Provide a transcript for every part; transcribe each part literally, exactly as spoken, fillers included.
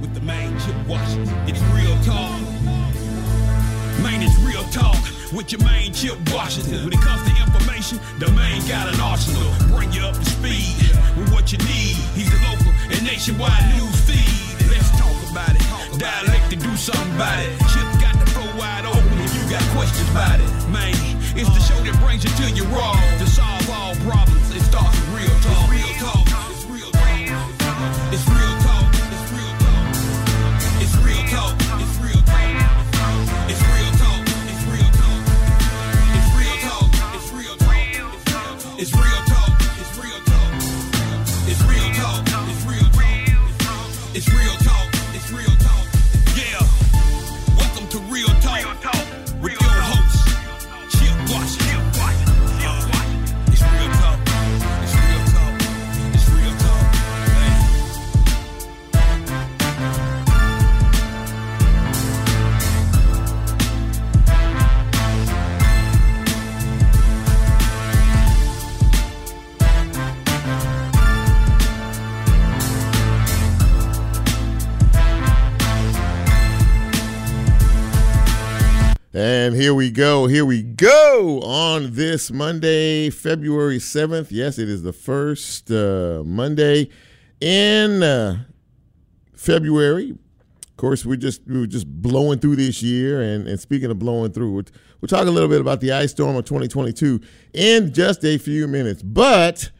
with the main Chip Washington. It's real talk. Main is real talk with your main Chip Washington. When it comes to information, the main got an arsenal. Bring you up to speed with what you need. He's the local and nationwide news feed. Let's talk about it. Dialect to do something about it. Chip got the flow wide open if you got questions about it. Main, it's the show that brings you to your raw. To solve all problems, it starts with real talk. It's real talk. It's real talk. It's real talk. It's real talk, it's real talk, it's real talk, it's real talk, it's real talk, it's real talk, yeah. Welcome to Real Talk with your host, Chip Washington. It's real talk, it's real talk, it's real And here we go, here we go on this Monday, February seventh. Yes, it is the first uh, Monday in uh, February. Of course, we're just, we were just blowing through this year. And, and speaking of blowing through, we'll, we'll talk a little bit about the ice storm of twenty twenty-two in just a few minutes. But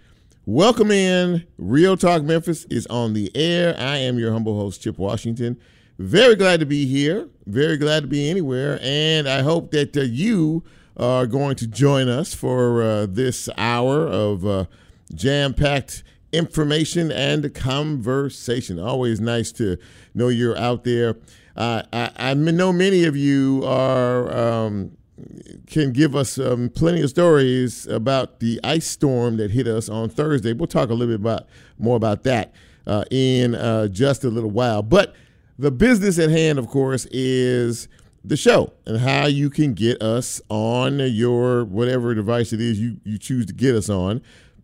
welcome in. Real Talk Memphis is on the air. I am your humble host, Chip Washington. Very glad to be here, very glad to be anywhere, and I hope that uh, you are going to join us for uh, this hour of uh, jam-packed information and conversation. Always nice to know you're out there. Uh, I, I know many of you are um, can give us um, plenty of stories about the ice storm that hit us on Thursday. We'll talk a little bit about more about that uh, in uh, just a little while, but the business at hand, of course, is the show and how you can get us on your whatever device it is you, you choose to get us on.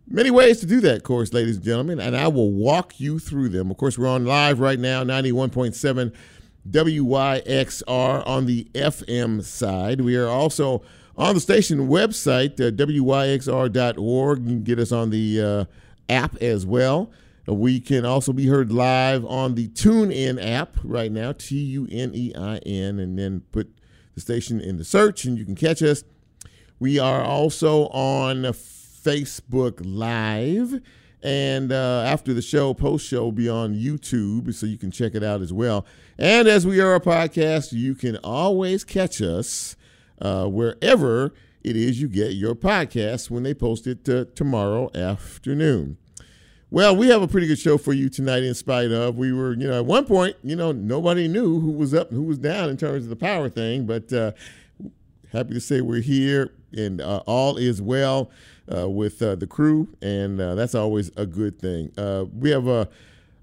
Many ways to do that, of course, ladies and gentlemen, and I will walk you through them. Of course, we're on live right now, ninety-one point seven W Y X R on the F M side. We are also on the station website, uh, W Y X R dot org. You can get us on the uh, app as well. We can also be heard live on the TuneIn app right now, T U N E I N, and then put the station in the search and you can catch us. We are also on Facebook Live, and uh, after the show, post show will be on YouTube, so you can check it out as well. And as we are a podcast, you can always catch us uh, wherever it is you get your podcasts when they post it uh, tomorrow afternoon. Well, we have a pretty good show for you tonight in spite of. We were, you know, at one point, you know, nobody knew who was up and who was down in terms of the power thing. But uh, happy to say we're here and uh, all is well uh, with uh, the crew. And uh, that's always a good thing. Uh, we have, uh,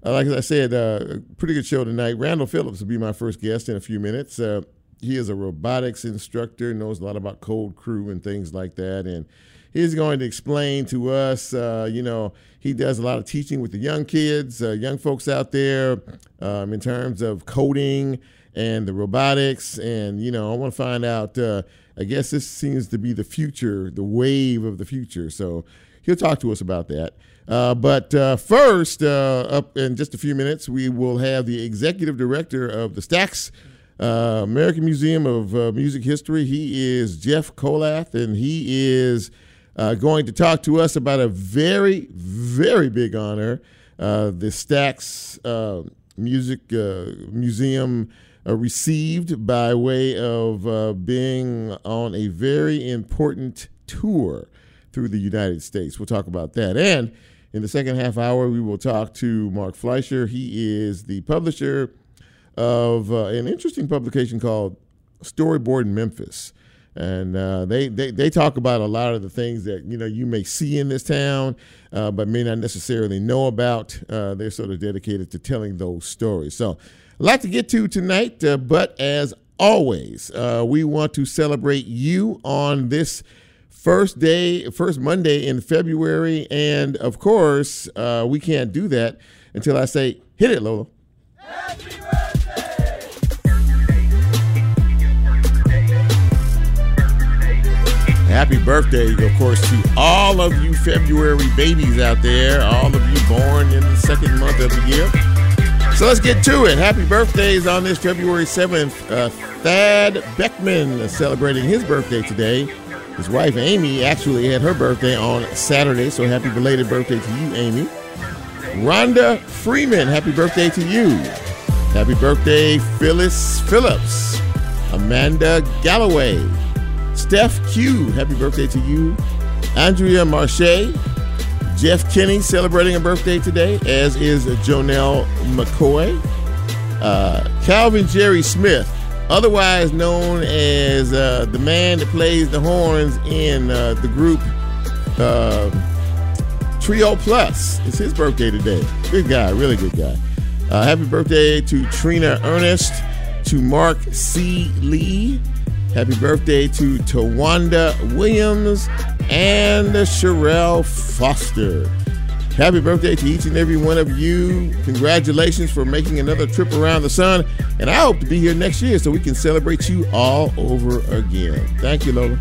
like I said, uh, a pretty good show tonight. Randall Phillips will be my first guest in a few minutes. Uh, he is a robotics instructor, knows a lot about Code Crew and things like that. And he's going to explain to us, uh, you know, he does a lot of teaching with the young kids, uh, young folks out there um, in terms of coding and the robotics. And, you know, I want to find out, uh, I guess this seems to be the future, the wave of the future. So he'll talk to us about that. Uh, but uh, first, uh, up in just a few minutes, we will have the executive director of the Stacks uh, American Museum of uh, Music History. He is Jeff Kollath, and he is Uh, going to talk to us about a very, very big honor, uh, the Stacks uh, Music uh, Museum uh, received by way of uh, being on a very important tour through the United States. We'll talk about that. And in the second half hour, we will talk to Mark Fleischer. He is the publisher of uh, an interesting publication called Storyboard Memphis. And uh, they, they they talk about a lot of the things that, you know, you may see in this town, uh, but may not necessarily know about. Uh, they're sort of dedicated to telling those stories. So a lot to get to tonight. Uh, but as always, uh, we want to celebrate you on this first day, first Monday in February. And, of course, uh, we can't do that until I say, hit it, Lola. Happy birthday! Happy birthday, of course, to all of you February babies out there, all of you born in the second month of the year. So let's get to it. Happy birthdays on this February seventh. Uh, Thad Beckman celebrating his birthday today. His wife, Amy, actually had her birthday on Saturday, so happy belated birthday to you, Amy. Rhonda Freeman, happy birthday to you. Happy birthday, Phyllis Phillips. Amanda Galloway. Steph Q, happy birthday to you. Andrea Marche. Jeff Kinney celebrating a birthday today, as is Jonelle McCoy. Uh, Calvin Jerry Smith, otherwise known as uh, the man that plays the horns in uh, the group uh, Trio Plus. It's his birthday today. Good guy, really good guy. Uh, happy birthday to Trina Ernest, to Mark C. Lee. Happy birthday to Tawanda Williams and Sherelle Foster. Happy birthday to each and every one of you. Congratulations for making another trip around the sun. And I hope to be here next year so we can celebrate you all over again. Thank you, Lola.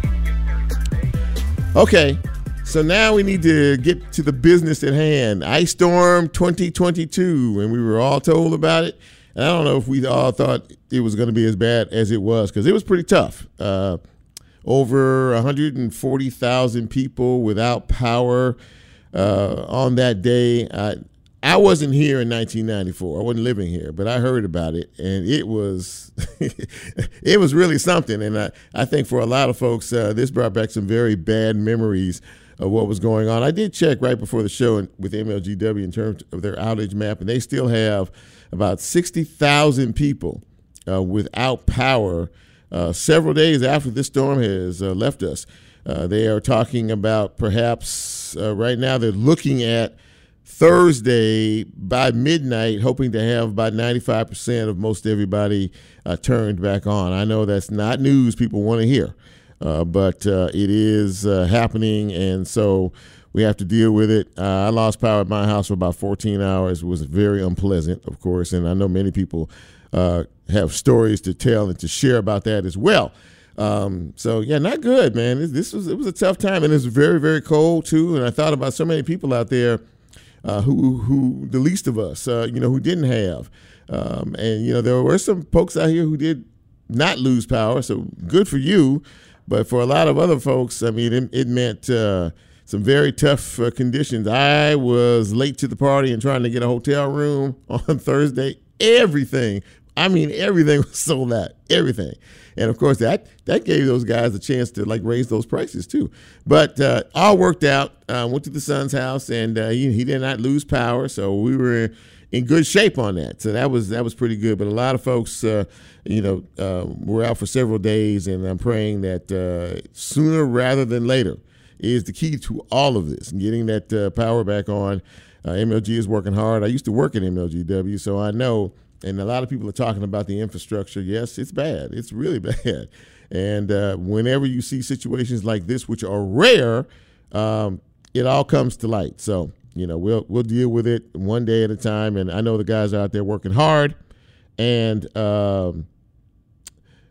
Okay, so now we need to get to the business at hand. Ice Storm twenty twenty-two, and we were all told about it. And I don't know if we all thought it was going to be as bad as it was, because it was pretty tough. Uh, over one hundred forty thousand people without power uh, on that day. I, I wasn't here in nineteen ninety-four. I wasn't living here, but I heard about it, and it was it was really something. And I, I think for a lot of folks, uh, this brought back some very bad memories of what was going on. I did check right before the show with M L G W in terms of their outage map, and they still have about sixty thousand people uh, without power uh, several days after this storm has uh, left us. Uh, they are talking about perhaps uh, right now they're looking at Thursday by midnight, hoping to have about ninety-five percent of most everybody uh, turned back on. I know that's not news people want to hear, uh, but uh, it is uh, happening, and so we have to deal with it. Uh, I lost power at my house for about fourteen hours. It was very unpleasant, of course, and I know many people uh, have stories to tell and to share about that as well. Um, so, yeah, not good, man. This, this was it was a tough time, and it was very, very cold, too, and I thought about so many people out there uh, who, who the least of us, uh, you know, who didn't have. Um, and, you know, there were some folks out here who did not lose power, so good for you. But for a lot of other folks, I mean, it, it meant uh, – some very tough uh, conditions. I was late to the party and trying to get a hotel room on Thursday. Everything, I mean, everything was sold out. Everything, and of course that that gave those guys a chance to like raise those prices too. But uh, all worked out. Uh, went to the son's house, and uh, he, he did not lose power, so we were in, in good shape on that. So that was that was pretty good. But a lot of folks, uh, you know, uh, were out for several days, and I'm praying that uh, sooner rather than later is the key to all of this, and getting that uh, power back on. Uh, M L G is working hard. I used to work at M L G W, so I know, and a lot of people are talking about the infrastructure. Yes, it's bad. It's really bad. And uh, whenever you see situations like this, which are rare, um, it all comes to light. So, you know, we'll we'll deal with it one day at a time, and I know the guys are out there working hard, and um,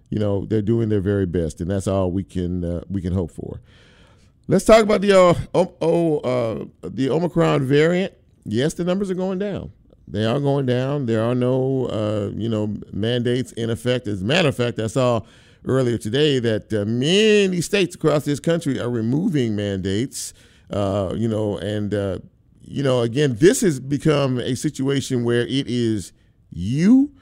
you know, they're doing their very best, and that's all we can uh, we can hope for. Let's talk about the uh, oh, oh, uh, the Omicron variant. Yes, the numbers are going down. They are going down. There are no uh, you know mandates in effect. As a matter of fact, I saw earlier today that uh, many states across this country are removing mandates. Uh, you know, and uh, you know, again, this has become a situation where it is you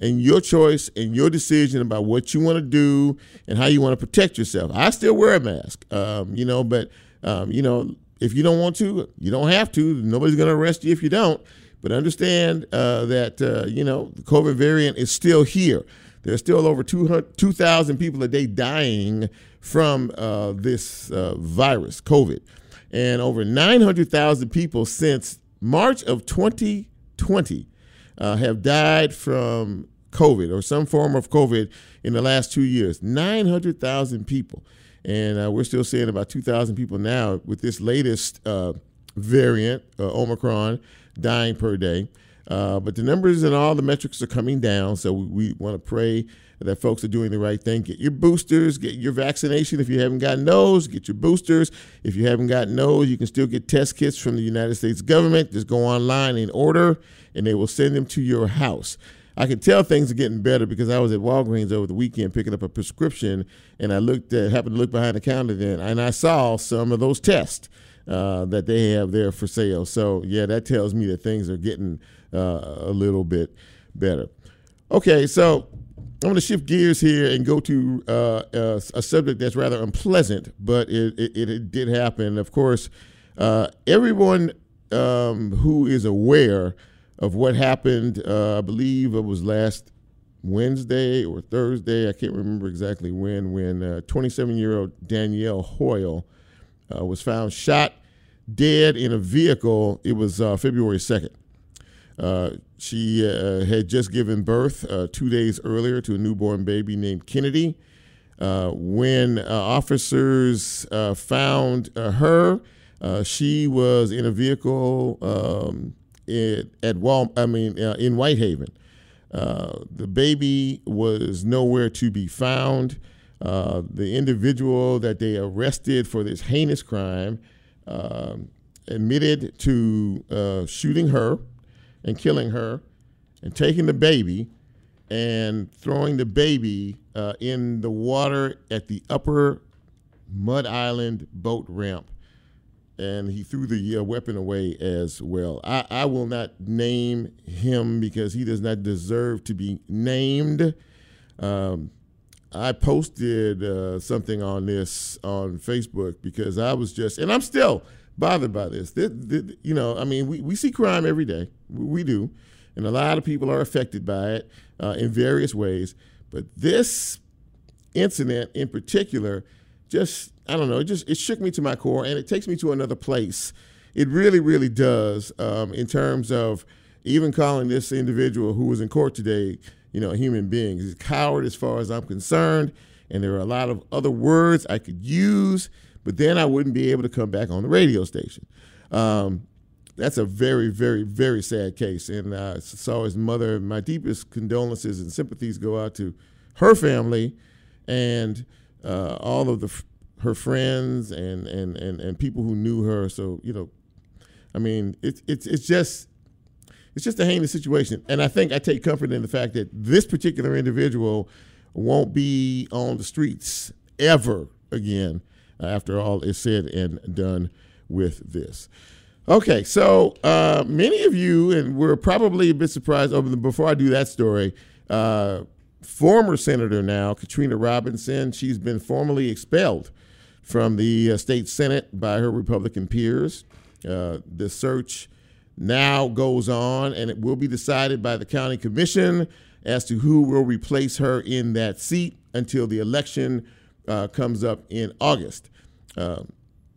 and your choice and your decision about what you want to do and how you want to protect yourself. I still wear a mask, um, you know, but, um, you know, if you don't want to, you don't have to. Nobody's going to arrest you if you don't. But understand uh, that, uh, you know, the COVID variant is still here. There's still over two thousand people a day dying from uh, this uh, virus, COVID, and over nine hundred thousand people since March of twenty twenty. Uh, have died from COVID or some form of COVID in the last two years. nine hundred thousand people. And uh, we're still seeing about two thousand people now with this latest uh, variant, uh, Omicron, dying per day. Uh, but the numbers and all the metrics are coming down, so we, we want to pray that folks are doing the right thing. Get your boosters, get your vaccination. If you haven't gotten those, get your boosters. If you haven't gotten those, you can still get test kits from the United States government. Just go online and order, and they will send them to your house. I can tell things are getting better because I was at Walgreens over the weekend picking up a prescription, and I looked at, happened to look behind the counter then, and I saw some of those tests uh, that they have there for sale. So, yeah, that tells me that things are getting uh, a little bit better. Okay, so I'm going to shift gears here and go to uh, uh, a subject that's rather unpleasant, but it, it, it did happen. Of course, uh, everyone um, who is aware of what happened, uh, I believe it was last Wednesday or Thursday, I can't remember exactly when, when uh, twenty-seven-year-old Danielle Hoyle uh, was found shot dead in a vehicle. It was uh, February second. Uh, she uh, had just given birth uh, two days earlier to a newborn baby named Kennedy. Uh, when uh, officers uh, found uh, her, uh, she was in a vehicle um, in, at Wal- I mean, uh, in Whitehaven. Uh, the baby was nowhere to be found. Uh, the individual that they arrested for this heinous crime uh, admitted to uh, shooting her and killing her and taking the baby and throwing the baby uh, in the water at the upper Mud Island boat ramp. And he threw the uh, weapon away as well. I, I will not name him because he does not deserve to be named. Um, I posted uh, something on this on Facebook because I was just, and I'm still bothered by this. This, this you know, I mean, we, we see crime every day. We do. And a lot of people are affected by it uh, in various ways. But this incident in particular just, I don't know, it just it shook me to my core, and it takes me to another place. It really, really does um, in terms of even calling this individual who was in court today, you know, a human being. He's a coward as far as I'm concerned, and there are a lot of other words I could use, but then I wouldn't be able to come back on the radio station. Um That's a very, very, very sad case. And I uh, saw his mother. My deepest condolences and sympathies go out to her family and uh, all of the f- her friends and, and, and, and people who knew her. So, you know, I mean, it's it's it's just it's just a heinous situation. And I think I take comfort in the fact that this particular individual won't be on the streets ever again uh, after all is said and done with this. Okay, so uh, many of you, and we're probably a bit surprised, oh, before I do that story, uh, former Senator now, Katrina Robinson, she's been formally expelled from the uh, state Senate by her Republican peers. Uh, the search now goes on, and it will be decided by the county commission as to who will replace her in that seat until the election uh, comes up in August. Uh,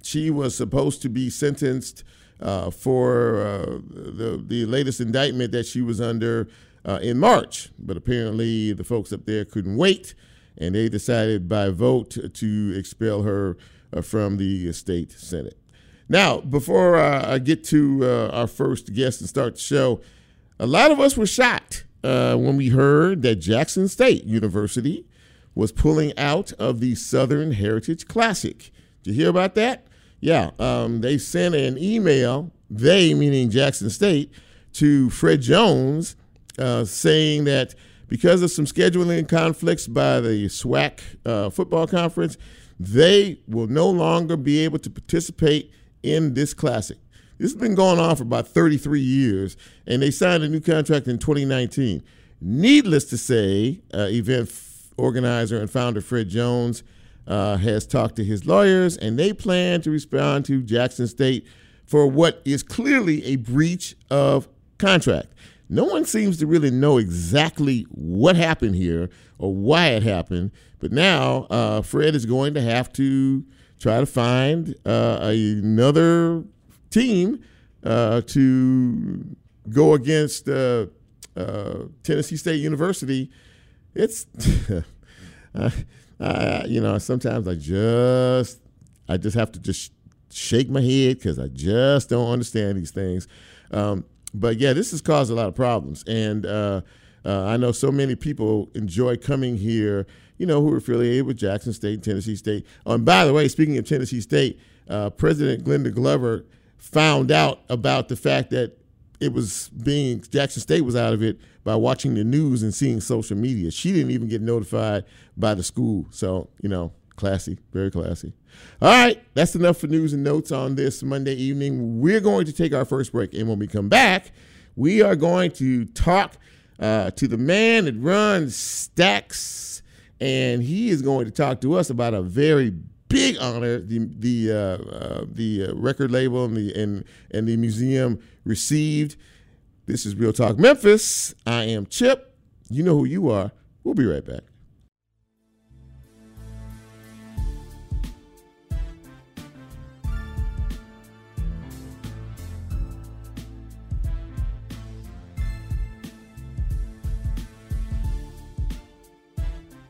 she was supposed to be sentenced Uh, for uh, the the latest indictment that she was under uh, in March. But apparently the folks up there couldn't wait, and they decided by vote to expel her uh, from the state Senate. Now, before uh, I get to uh, our first guest and start the show, a lot of us were shocked uh, when we heard that Jackson State University was pulling out of the Southern Heritage Classic. Did you hear about that? Yeah, um, they sent an email, they meaning Jackson State, to Fred Jones uh, saying that because of some scheduling conflicts by the SWAC uh, football conference, they will no longer be able to participate in this classic. This has been going on for about thirty-three years, and they signed a new contract in twenty nineteen. Needless to say, uh, event f- organizer and founder Fred Jones Uh, has talked to his lawyers, and they plan to respond to Jackson State for what is clearly a breach of contract. No one seems to really know exactly what happened here or why it happened, but now uh, Fred is going to have to try to find uh, another team uh, to go against uh, uh, Tennessee State University. It's... uh, Uh, you know, sometimes I just, I just have to just shake my head because I just don't understand these things. Um, But yeah, this has caused a lot of problems. And uh, uh, I know so many people enjoy coming here, you know, who are affiliated with Jackson State, Tennessee State. Oh, and by the way, speaking of Tennessee State, uh, President Glenda Glover found out about the fact that it was being, Jackson State was out of it by watching the news and seeing social media. She didn't even get notified by the school. So, you know, classy, very classy. All right, that's enough for news and notes on this Monday evening. We're going to take our first break, and when we come back, we are going to talk uh, to the man that runs Stacks, and he is going to talk to us about a very big honor the the uh, uh, the uh, record label and the and and the museum received. This is Real Talk Memphis. I am Chip. You know who you are. We'll be right back.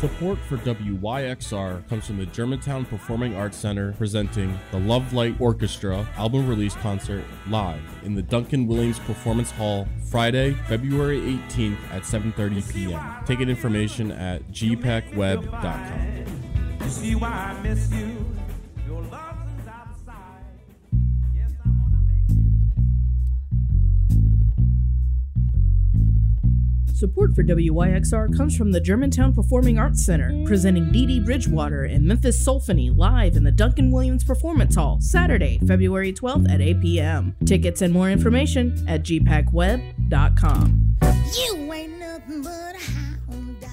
Support for W Y X R comes from the Germantown Performing Arts Center presenting the Love Light Orchestra album release concert live in the Duncan Williams Performance Hall Friday, February eighteenth at seven thirty p.m. Ticket information at g pac web dot com. Support for W Y X R comes from the Germantown Performing Arts Center, presenting Dee Dee Bridgewater and Memphis Solfony live in the Duncan Williams Performance Hall, Saturday, February twelfth at eight p.m. Tickets and more information at g pac web dot com. You ain't nothing but a hound dog.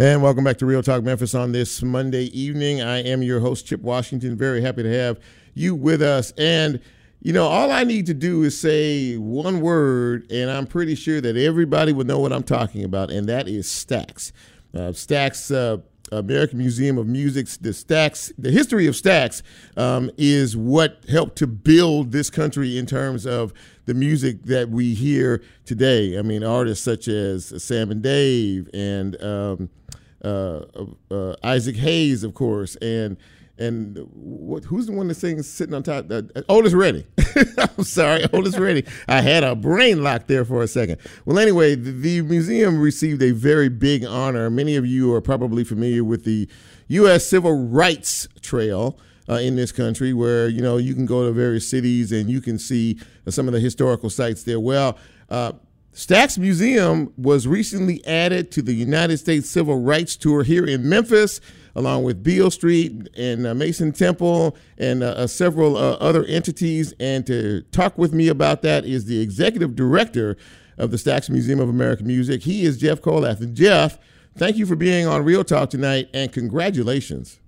And welcome back to Real Talk Memphis on this Monday evening. I am your host, Chip Washington. Very happy to have you with us. And, you know, all I need to do is say one word, and I'm pretty sure that everybody would know what I'm talking about, and that is Stacks. Uh, Stacks, uh, American Museum of Music, the Stacks, the history of Stacks um, is what helped to build this country in terms of the music that we hear today. I mean, artists such as Sam and Dave and um, Uh, uh, Isaac Hayes, of course, and and what, who's the one that sings "Sitting on Top"? Uh, Otis Redding. I'm sorry, Otis Redding. I had a brain lock there for a second. Well, anyway, the, the museum received a very big honor. Many of you are probably familiar with the U S Civil Rights Trail uh, in this country, where you know you can go to various cities and you can see uh, some of the historical sites there. Well. Uh, Stacks Museum was recently added to the United States Civil Rights Tour here in Memphis, along with Beale Street and uh, Mason Temple and uh, uh, several uh, other entities. And to talk with me about that is the executive director of the Stacks Museum of American Music. He is Jeff Kollath. And Jeff, thank you for being on Real Talk tonight, and congratulations.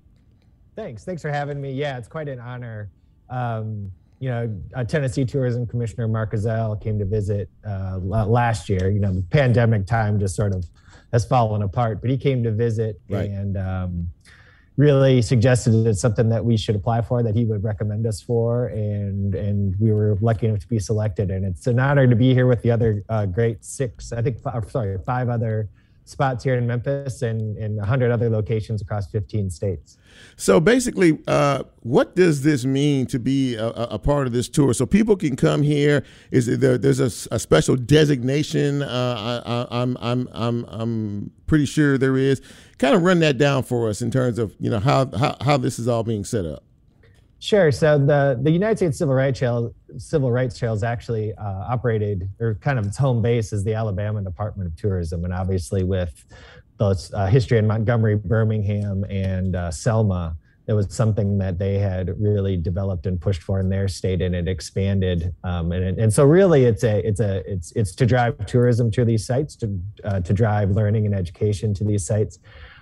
Thanks. Thanks for having me. Yeah, it's quite an honor. Um, You know, uh, Tennessee Tourism Commissioner Mark Azell came to visit uh, last year. You know, the pandemic time just sort of has fallen apart, but he came to visit, right. and um, really suggested that it's something that we should apply for, that he would recommend us for, and and we were lucky enough to be selected. And it's an honor to be here with the other uh, great six, I think, five, sorry, five other spots here in Memphis and in one hundred other locations across fifteen states. So basically, uh, what does this mean to be a, a part of this tour? So people can come here. Is there, there's a, a special designation? Uh, I, I'm I'm I'm I'm pretty sure there is. Kind of run that down for us in terms of you know how how, how this is all being set up. Sure. So the, the United States Civil Rights Trail, Civil Rights Trail is actually uh, operated, or kind of its home base is the Alabama Department of Tourism. And obviously with the uh, history in Montgomery, Birmingham, and uh, Selma, it was something that they had really developed and pushed for in their state, and it expanded. Um, and, and so really it's a, it's a, it's, it's to drive tourism to these sites, to, uh, to drive learning and education to these sites.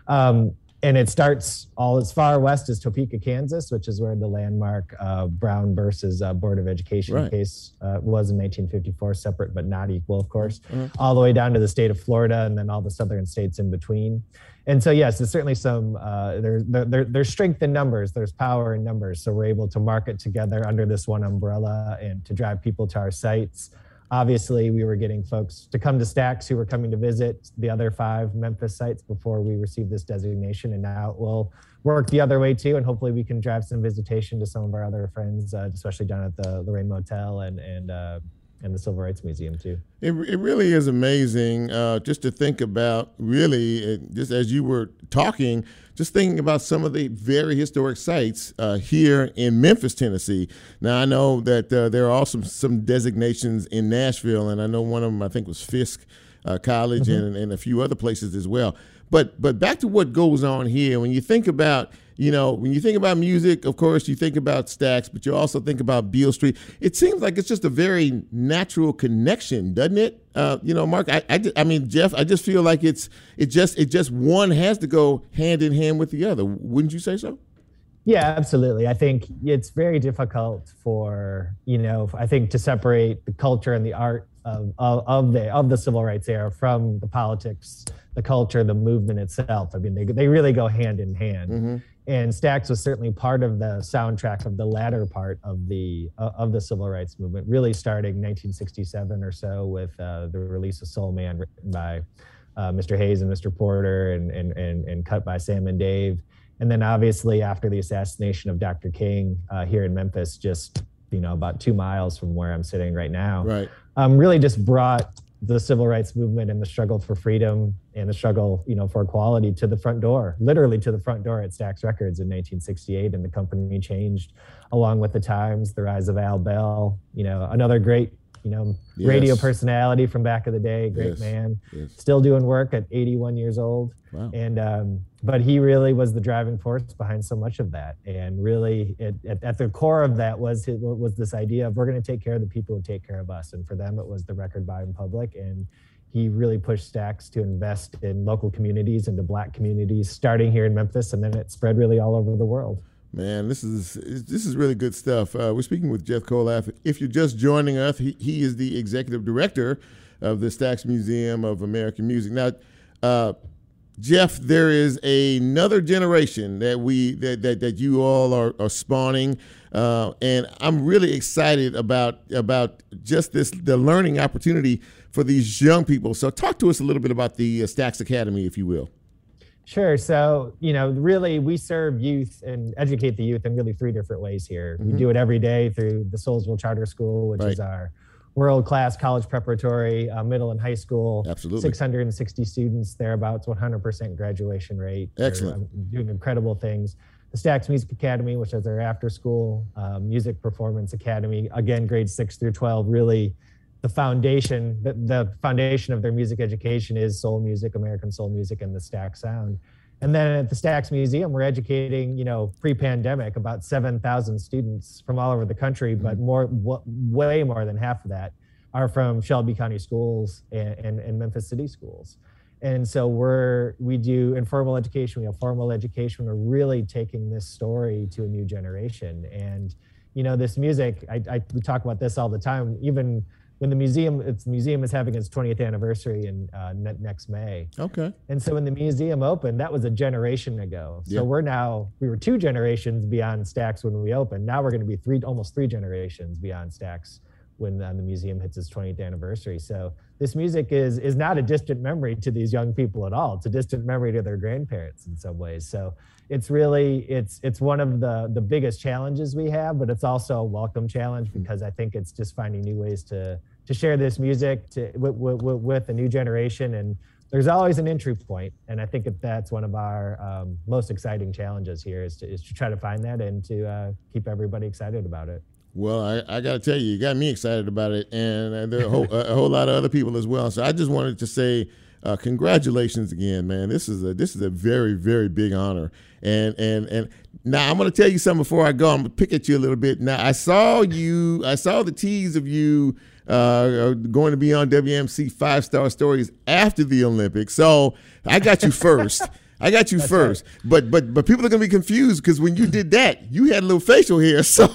Um, And it starts all as far west as Topeka, Kansas, which is where the landmark uh, Brown versus uh, Board of Education right. case uh, was in nineteen fifty-four, separate but not equal, of course, mm-hmm. all the way down to the state of Florida and then all the southern states in between. And so, yes, there's certainly some, uh, there, there, there's strength in numbers, there's power in numbers. So we're able to market together under this one umbrella and to drive people to our sites. Obviously, we were getting folks to come to Stacks who were coming to visit the other five Memphis sites before we received this designation, and now it will work the other way too, and hopefully we can drive some visitation to some of our other friends, uh, especially down at the Lorraine Motel and, and, uh, and the Civil Rights Museum too. It, it really is amazing uh, just to think about, really, it, just as you were talking, just thinking about some of the very historic sites uh, here in Memphis, Tennessee. Now, I know that uh, there are also some designations in Nashville, and I know one of them, I think, was Fisk uh, College mm-hmm. and, and a few other places as well. But but back to what goes on here, when you think about, you know, when you think about music, of course, you think about Stacks, but you also think about Beale Street. It seems like it's just a very natural connection, doesn't it? Uh, you know, Mark, I, I, I mean, Jeff, I just feel like it's it just it just one has to go hand in hand with the other. Wouldn't you say so? Yeah, absolutely. I think it's very difficult for, you know, I think to separate the culture and the art of, of, of the of the civil rights era from the politics, the culture, the movement itself. I mean, they they really go hand in hand. Mm-hmm. And Stacks was certainly part of the soundtrack of the latter part of the uh, of the civil rights movement, really starting nineteen sixty-seven or so with uh, the release of Soul Man, written by uh, Mister Hayes and Mister Porter, and and and and cut by Sam and Dave. And then obviously after the assassination of Doctor King uh, here in Memphis, just, you know, about two miles from where I'm sitting right now, right. Um, really just brought the civil rights movement and the struggle for freedom and the struggle, you know, for equality to the front door, literally to the front door at Stax Records in nineteen sixty-eight. And the company changed along with the times, the rise of Al Bell, you know, another great, you know, yes. radio personality from back of the day, great yes. man, yes. still doing work at eighty-one years old. Wow. And, um, but he really was the driving force behind so much of that. And really it, at, at the core of that was his, was this idea of, we're going to take care of the people who take care of us. And for them, it was the record buying public. And he really pushed Stacks to invest in local communities and to black communities, starting here in Memphis. And then it spread really all over the world. Man, this is this is really good stuff. Uh, we're speaking with Jeff Kollath. If you're just joining us, he, he is the executive director of the Stacks Museum of American Music. Now, uh, Jeff, there is another generation that we that that, that you all are, are spawning, uh, and I'm really excited about about just this the learning opportunity for these young people. So, talk to us a little bit about the uh, Stacks Academy, if you will. Sure. So, you know, really we serve youth and educate the youth in really three different ways here. Mm-hmm. We do it every day through the Soulsville Charter School, which right. is our world-class college preparatory, uh, middle and high school. Absolutely. six hundred sixty students, thereabouts, one hundred percent graduation rate. Excellent. They're, um, doing incredible things. The Stacks Music Academy, which is our after-school uh, music performance academy, again, grades six through twelve, really the foundation, the, the foundation of their music education is soul music, American soul music, and the Stacks sound. And then at the Stacks Museum, we're educating, you know, pre-pandemic, about seven thousand students from all over the country, mm-hmm. but more, w- way more than half of that are from Shelby County schools and, and, and Memphis City schools. And so we're, we do informal education, we have formal education, we're really taking this story to a new generation. And, you know, this music, I, I we talk about this all the time, even when the museum, it's museum is having its twentieth anniversary in uh, ne- next May. Okay. And so when the museum opened, that was a generation ago. So yeah. we're now, we were two generations beyond Stacks when we opened. Now we're going to be three, almost three generations beyond Stacks when uh, the museum hits its twentieth anniversary. So this music is is not a distant memory to these young people at all. It's a distant memory to their grandparents in some ways. So it's really, it's it's one of the, the biggest challenges we have, but it's also a welcome challenge because I think it's just finding new ways to to share this music to, with, with, with a new generation. And there's always an entry point. And I think that that's one of our um, most exciting challenges here is to, is to try to find that and to uh, keep everybody excited about it. Well, I, I got to tell you, you got me excited about it, and there are a whole, a whole lot of other people as well. So I just wanted to say uh, congratulations again, man. This is a this is a very, very big honor. And and and now I'm going to tell you something before I go. I'm going to pick at you a little bit. Now I saw you, I saw the tease of you uh, going to be on W M C Five Star Stories after the Olympics. So I got you first. I got you That's first, right. but but but people are gonna be confused because when you did that, you had a little facial hair. So,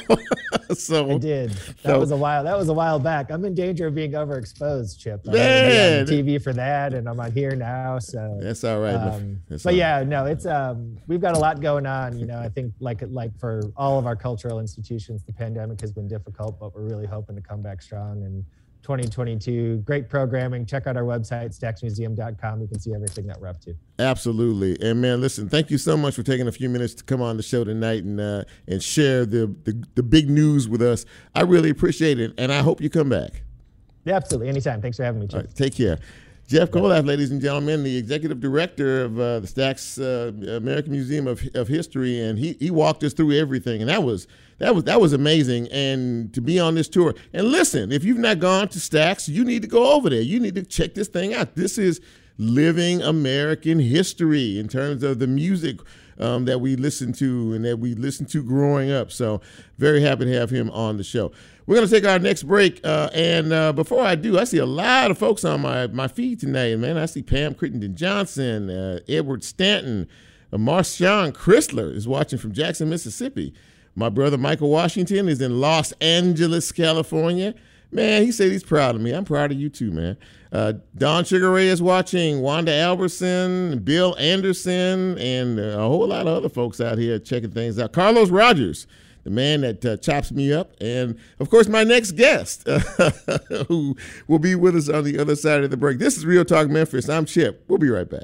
so I did. That so. was a while. That was a while back. I'm in danger of being overexposed, Chip. Man, on T V for that, and I'm on here now. So that's all right. Um, that's but all right. yeah, no, it's um, we've got a lot going on. You know, I think like like for all of our cultural institutions, the pandemic has been difficult, but we're really hoping to come back strong and. twenty twenty-two, great programming. Check out our website, stacks museum dot com. You can see everything that we're up to. Absolutely. And man, listen, thank you so much for taking a few minutes to come on the show tonight and uh, and share the, the the big news with us. I really appreciate it, and I hope you come back. Yeah, absolutely. Anytime. Thanks for having me, Chip. All right, take care. Jeff Kollath, ladies and gentlemen, the executive director of uh, the Stacks uh, American Museum of, of History, and he he walked us through everything, and that was that was that was amazing. And to be on this tour, and listen, if you've not gone to Stacks, you need to go over there. You need to check this thing out. This is living American history in terms of the music um, that we listen to and that we listened to growing up. So very happy to have him on the show. We're going to take our next break, uh, and uh, before I do, I see a lot of folks on my, my feed tonight, man. I see Pam Crittenden-Johnson, uh, Edward Stanton, uh, Marshawn Chrysler is watching from Jackson, Mississippi. My brother Michael Washington is in Los Angeles, California. Man, he said he's proud of me. I'm proud of you too, man. Uh, Don Sugar Ray is watching, Wanda Alberson, Bill Anderson, and a whole lot of other folks out here checking things out. Carlos Rogers, the man that uh, chops me up, and, of course, my next guest uh, who will be with us on the other side of the break. This is Real Talk Memphis. I'm Chip. We'll be right back.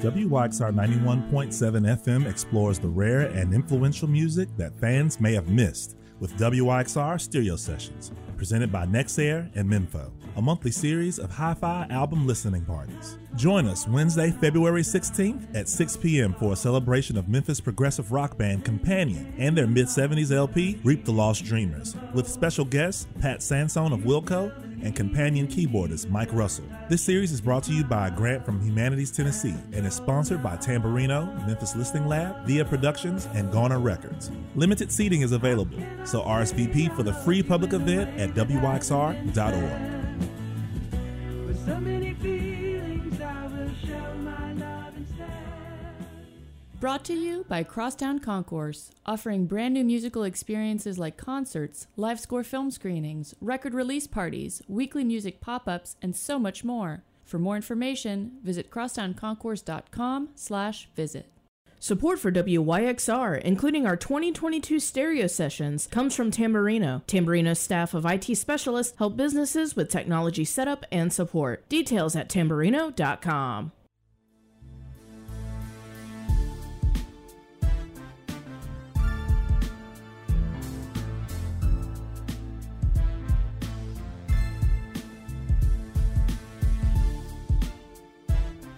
W Y X R ninety-one point seven F M explores the rare and influential music that fans may have missed with W Y X R Stereo Sessions, presented by Nexair and Memfo, a monthly series of hi-fi album listening parties. Join us Wednesday, February sixteenth at six p.m. for a celebration of Memphis progressive rock band Companion and their mid-seventies L P, Reap the Lost Dreamers, with special guests Pat Sansone of Wilco and Companion keyboardist Mike Russell. This series is brought to you by a grant from Humanities Tennessee and is sponsored by Tamburino, Memphis Listening Lab, Via Productions, and Garner Records. Limited seating is available, so R S V P for the free public event at W Y X R dot org. Brought to you by Crosstown Concourse, offering brand new musical experiences like concerts, live score film screenings, record release parties, weekly music pop-ups, and so much more. For more information, visit crosstown concourse dot com slash visit. Support for W Y X R, including our twenty twenty-two stereo sessions, comes from Tamburino. Tamburino's staff of I T specialists help businesses with technology setup and support. Details at tamburino dot com.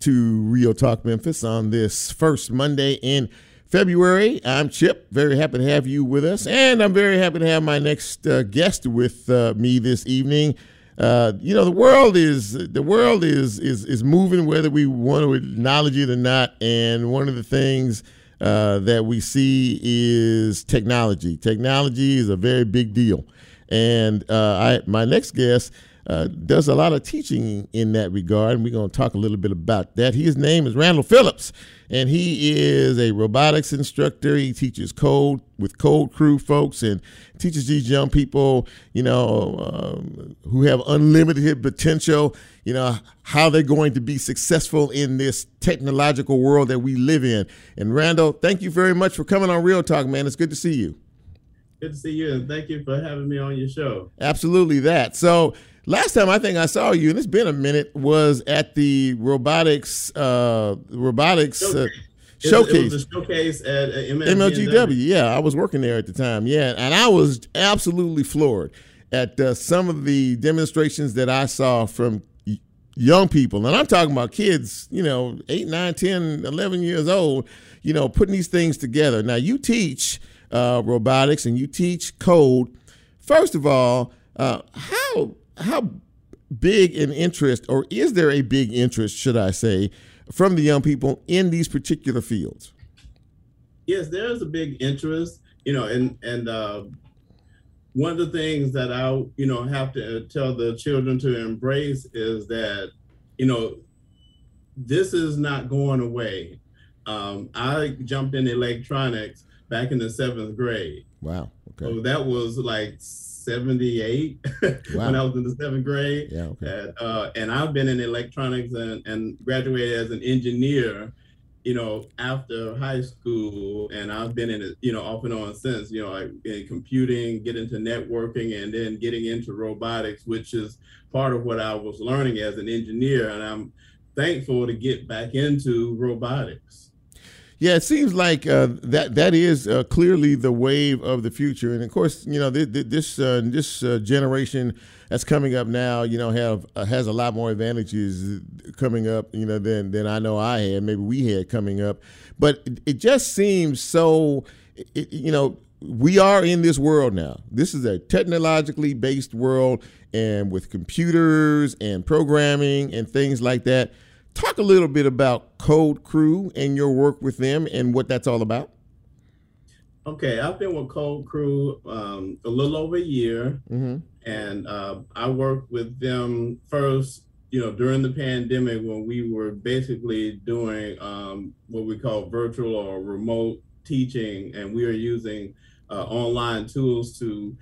to Real Talk Memphis on this first Monday in February. I'm Chip, very happy to have you with us, and I'm very happy to have my next uh, guest with uh, me this evening. Uh, you know, the world is the world is is is moving, whether we want to acknowledge it or not. And one of the things uh, that we see is technology. Technology is a very big deal, and uh, I my next guest. Uh, does a lot of teaching in that regard, and we're going to talk a little bit about that. His name is Randall Phillips, and he is a robotics instructor. He teaches code with Code Crew folks and teaches these young people, you know, um, who have unlimited potential, you know, how they're going to be successful in this technological world that we live in. And Randall, thank you very much for coming on Real Talk, man. It's good to see you. Good to see you, and thank you for having me on your show. Absolutely that. So, last time I think I saw you, and it's been a minute, was at the robotics uh, robotics uh, it, showcase. It was a showcase at M L G W. Yeah, I was working there at the time. Yeah, and I was absolutely floored at uh, some of the demonstrations that I saw from y- young people. And I'm talking about kids, you know, eight, nine, ten, eleven years old, you know, putting these things together. Now, you teach uh, robotics and you teach code. First of all, uh, how... How big an interest, or is there a big interest, should I say, from the young people in these particular fields? Yes, there is a big interest, you know, and and uh, one of the things that I, you know, have to tell the children to embrace is that, you know, this is not going away. Um, I jumped in electronics back in the seventh grade. Wow. Okay. So that was like seventy-eight wow. when I was in the seventh grade. Yeah, okay. uh, and I've been in electronics and, and graduated as an engineer, you know, after high school. And I've been in it, you know, off and on since, you know, like in computing, get into networking, and then getting into robotics, which is part of what I was learning as an engineer. And I'm thankful to get back into robotics. Yeah, it seems like uh, that that is uh, clearly the wave of the future. And of course, you know, th- th- this uh, this uh, generation that's coming up now, you know, have uh, has a lot more advantages coming up, you know, than than I know I had, maybe we had coming up. But it, it just seems so, it, you know, we are in this world now. This is a technologically based world, and with computers and programming and things like that. Talk a little bit about Code Crew and your work with them and what that's all about. Okay, I've been with Code Crew um, a little over a year, mm-hmm. and uh, I worked with them first, you know, during the pandemic when we were basically doing um, what we call virtual or remote teaching, and we were using uh, online tools to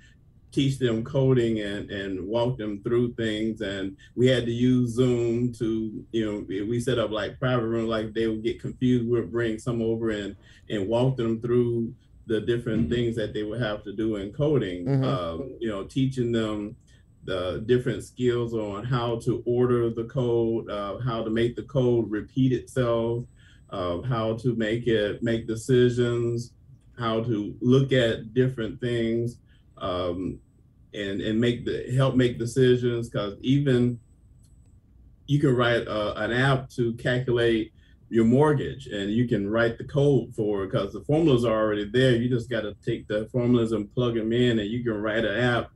teach them coding and, and walk them through things. And we had to use Zoom to, you know, we set up like private room, like they would get confused. We'd bring some over and, and walk them through the different mm-hmm. things that they would have to do in coding, mm-hmm. uh, you know, teaching them the different skills on how to order the code, uh, how to make the code repeat itself, uh, how to make it make decisions, how to look at different things. Um, and and make the help make decisions, because even you can write a, an app to calculate your mortgage, and you can write the code for it because the formulas are already there. You just got to take the formulas and plug them in, and you can write an app.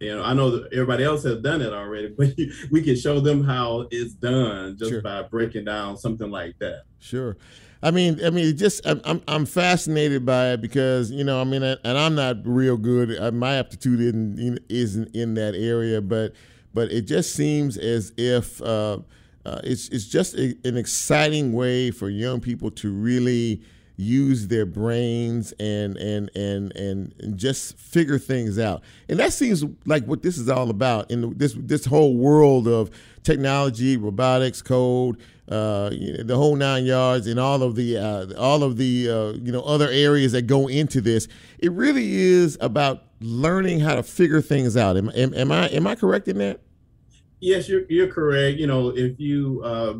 You know, I know that everybody else has done it already, but you, we can show them how it's done just sure. by breaking down something like that. Sure. I mean, I mean, it just I'm I'm fascinated by it because, you know, I mean, and I'm not real good. My aptitude isn't isn't in that area, but but it just seems as if uh, uh, it's it's just a, an exciting way for young people to really use their brains and and and and, and just figure things out. And that seems like what this is all about in this this whole world of technology, robotics, code, uh, the whole nine yards, and all of the uh, all of the uh, you know other areas that go into this. It really is about learning how to figure things out. Am, am, am I am I correct in that? Yes, you're you're correct. You know, if you uh,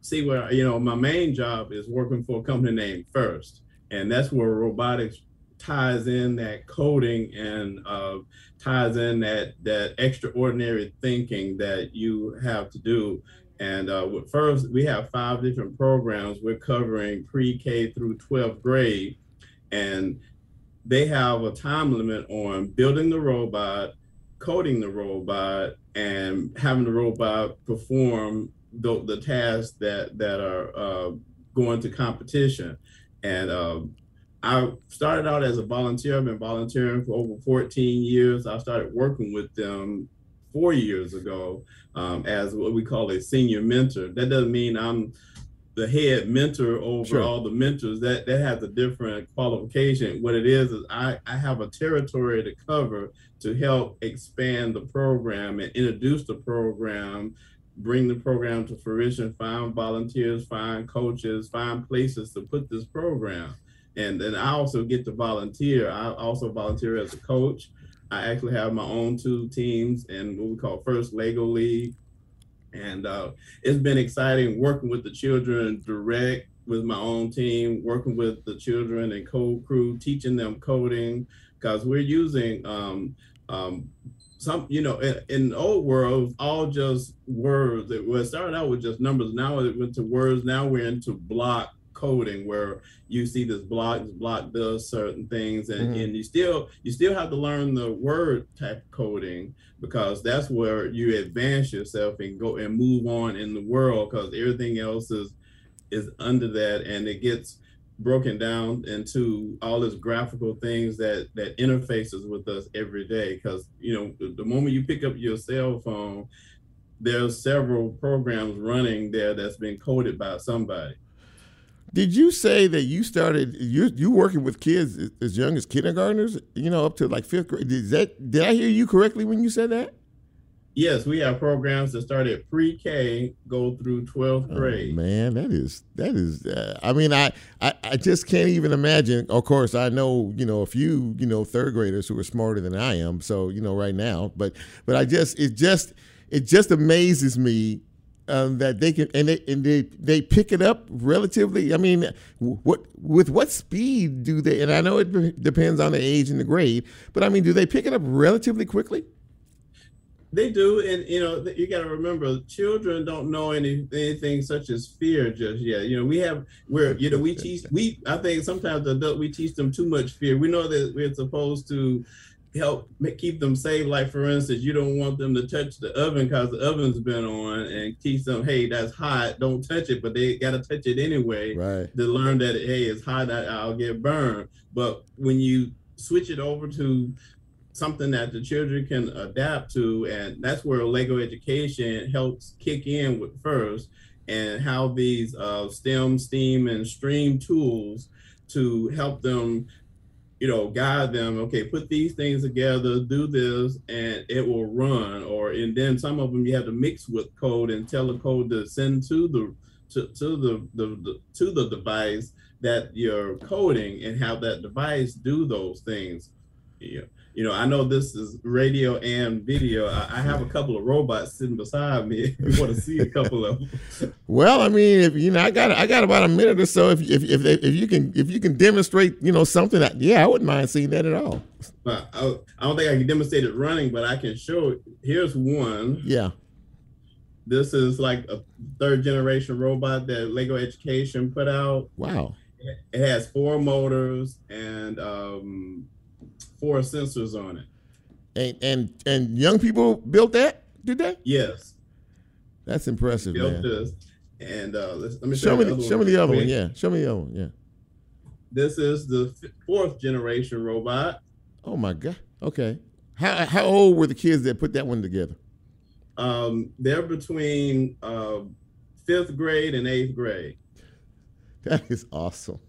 see where you know my main job is working for a company named FIRST, and that's where robotics ties in that coding and uh, ties in that that extraordinary thinking that you have to do. And uh, with FIRST, we have five different programs. We're covering pre-K through twelfth grade, and they have a time limit on building the robot, coding the robot, and having the robot perform the, the tasks that that are uh, going to competition. And uh, I started out as a volunteer. I've been volunteering for over fourteen years. I started working with them four years ago um, as what we call a senior mentor. That doesn't mean I'm the head mentor over sure. all the mentors. That that has a different qualification. What it is is I, I have a territory to cover to help expand the program and introduce the program, bring the program to fruition, find volunteers, find coaches, find places to put this program. And then I also get to volunteer. I also volunteer as a coach. I actually have my own two teams in what we call First Lego League. And uh, it's been exciting working with the children direct with my own team, working with the children and Code Crew, teaching them coding, because we're using um, um, some, you know, in, in the old world, it was all just words. It was started out with just numbers. Now it went to words. Now we're into block coding, where you see this block, this block does certain things, and, mm. and you still you still have to learn the word type coding, because that's where you advance yourself and go and move on in the world, because everything else is is under that, and it gets broken down into all these graphical things that that interfaces with us every day. Because you know the, the moment you pick up your cell phone, there's several programs running there that's been coded by somebody. Did you say that you started, you you working with kids as young as kindergartners, you know, up to like fifth grade? Did that did I hear you correctly when you said that? Yes, we have programs that start at pre-K, go through twelfth grade. Oh, man, that is that is. Uh, I mean, I, I I just can't even imagine. Of course, I know you know a few you know third graders who are smarter than I am. So you know right now, but but I just it just it just amazes me. Um, that they can and they and they, they pick it up relatively. I mean, what with what speed do they? And I know it depends on the age and the grade, but I mean, do they pick it up relatively quickly? They do, and you know, you got to remember, children don't know any anything such as fear just yet. You know, we have we're you know we teach we I think sometimes the adult we teach them too much fear. We know that we're supposed to help keep them safe. Like for instance, you don't want them to touch the oven because the oven's been on, and teach them, hey, that's hot, don't touch it, but they gotta touch it anyway, right? To learn that, hey, it's hot, I, I'll get burned. But when you switch it over to something that the children can adapt to, and that's where Lego education helps kick in with FIRST, and how these uh, STEM, STEAM, and STREAM tools to help them you know, guide them, okay, put these things together, do this, and it will run. Or, and then some of them you have to mix with code and tell the code to send to the, to, to the, the, the, to the device that you're coding, and have that device do those things. You know, I know this is radio and video. I, I have a couple of robots sitting beside me. You want to see a couple of them? Well, I mean, if you know, I got I got about a minute or so. If if if, they, if you can if you can demonstrate, you know, something that, yeah, I wouldn't mind seeing that at all. I, I don't think I can demonstrate it running, but I can show it. Here's one. Yeah. This is like a third generation robot that Lego Education put out. Wow. It has four motors and um. four sensors on it. And and and young people built that? Did they? Yes. That's impressive, built man. Built this. And uh, let's, let me show, show me the, the show me the other one. Yeah, show me the other one. Yeah. This is the fourth generation robot. Oh my God. Okay. How how old were the kids that put that one together? Um, they're between uh, fifth grade and eighth grade. That is awesome.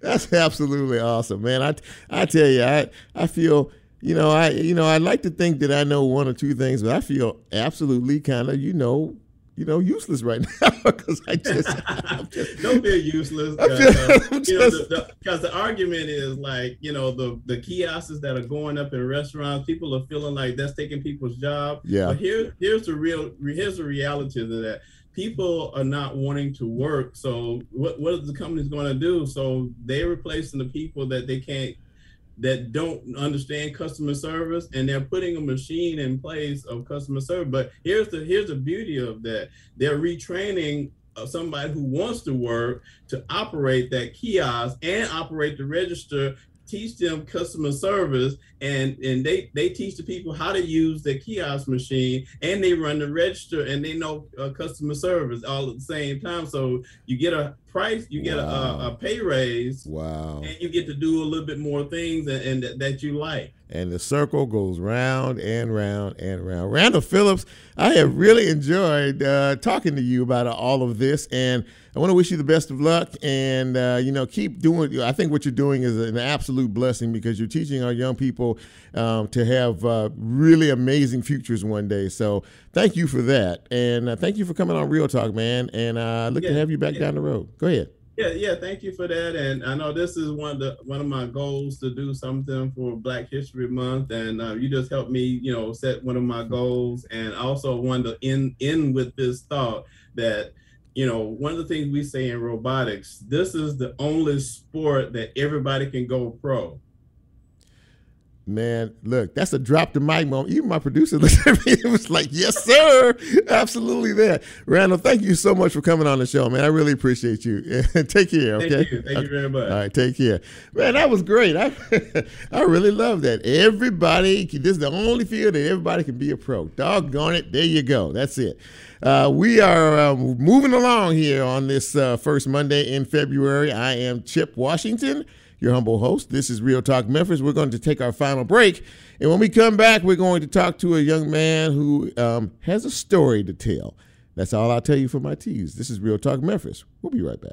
That's absolutely awesome, man. I, I tell you, I, I feel, you know, I, you know, I like to think that I know one or two things, but I feel absolutely kind of, you know, you know, useless right now because I just, just don't feel useless. Because uh, the, the argument is like, you know, the the kiosks that are going up in restaurants, people are feeling like that's taking people's job. Yeah. But here, here's the real, here's the reality of that. People are not wanting to work. So what what is the company's going to do? So they're replacing the people that they can't, that don't understand customer service, and they're putting a machine in place of customer service. But here's the here's the beauty of that. They're retraining somebody who wants to work to operate that kiosk and operate the register, teach them customer service, and, and they, they teach the people how to use the kiosk machine, and they run the register, and they know uh, customer service all at the same time. So you get a price, you get wow. a, a pay raise, wow, and you get to do a little bit more things and, and th- that you like. And the circle goes round and round and round. Randall Phillips, I have really enjoyed uh, talking to you about all of this, and I want to wish you the best of luck, and uh, you know, keep doing. I think what you're doing is an absolute blessing because you're teaching our young people um, to have uh, really amazing futures one day. So thank you for that, and uh, thank you for coming on Real Talk, man. And I uh, look yeah, to have you back yeah. down the road. Go ahead. Yeah, yeah. Thank you for that, and I know this is one of the, one of my goals to do something for Black History Month, and uh, you just helped me, you know, set one of my goals, and I also wanted to end end with this thought that, you know, one of the things we say in robotics, this is the only sport that everybody can go pro. Man, look, that's a drop the mic moment. Even my producer looked at me and was like, yes, sir, absolutely there. Randall, thank you so much for coming on the show, man. I really appreciate you. Take care, okay? Thank you. Thank you very much. All right, take care. Man, that was great. I I really love that. Everybody, this is the only field that everybody can be a pro. Doggone it. There you go. That's it. Uh, we are uh, moving along here on this uh, first Monday in February. I am Chip Washington, your humble host. This is Real Talk Memphis. We're going to take our final break. And when we come back, we're going to talk to a young man who um, has a story to tell. That's all I'll tell you for my tease. This is Real Talk Memphis. We'll be right back.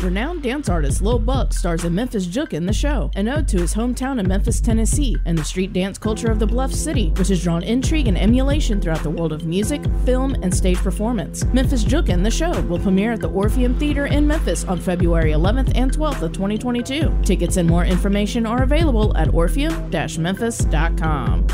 Renowned dance artist Lil Buck stars in Memphis Jookin' The Show, an ode to his hometown of Memphis, Tennessee, and the street dance culture of the Bluff City, which has drawn intrigue and emulation throughout the world of music, film, and stage performance. Memphis Jookin' The Show will premiere at the Orpheum Theater in Memphis on February eleventh and twelfth of twenty twenty-two. Tickets and more information are available at orpheum dash memphis dot com.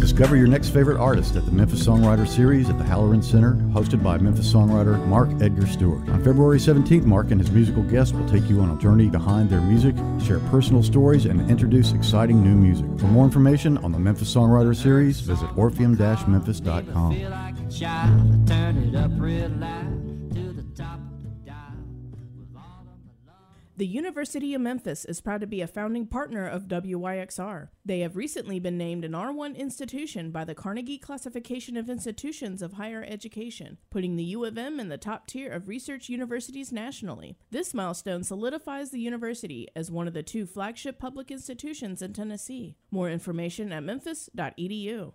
Discover your next favorite artist at the Memphis Songwriter Series at the Halloran Center, hosted by Memphis songwriter Mark Edgar Stewart. On February seventeenth, Mark and his musical guests will take you on a journey behind their music, share personal stories, and introduce exciting new music. For more information on the Memphis Songwriter Series, visit orpheum dash memphis dot com. The University of Memphis is proud to be a founding partner of W Y X R. They have recently been named an R one institution by the Carnegie Classification of Institutions of Higher Education, putting the U of M in the top tier of research universities nationally. This milestone solidifies the university as one of the two flagship public institutions in Tennessee. More information at memphis dot e d u.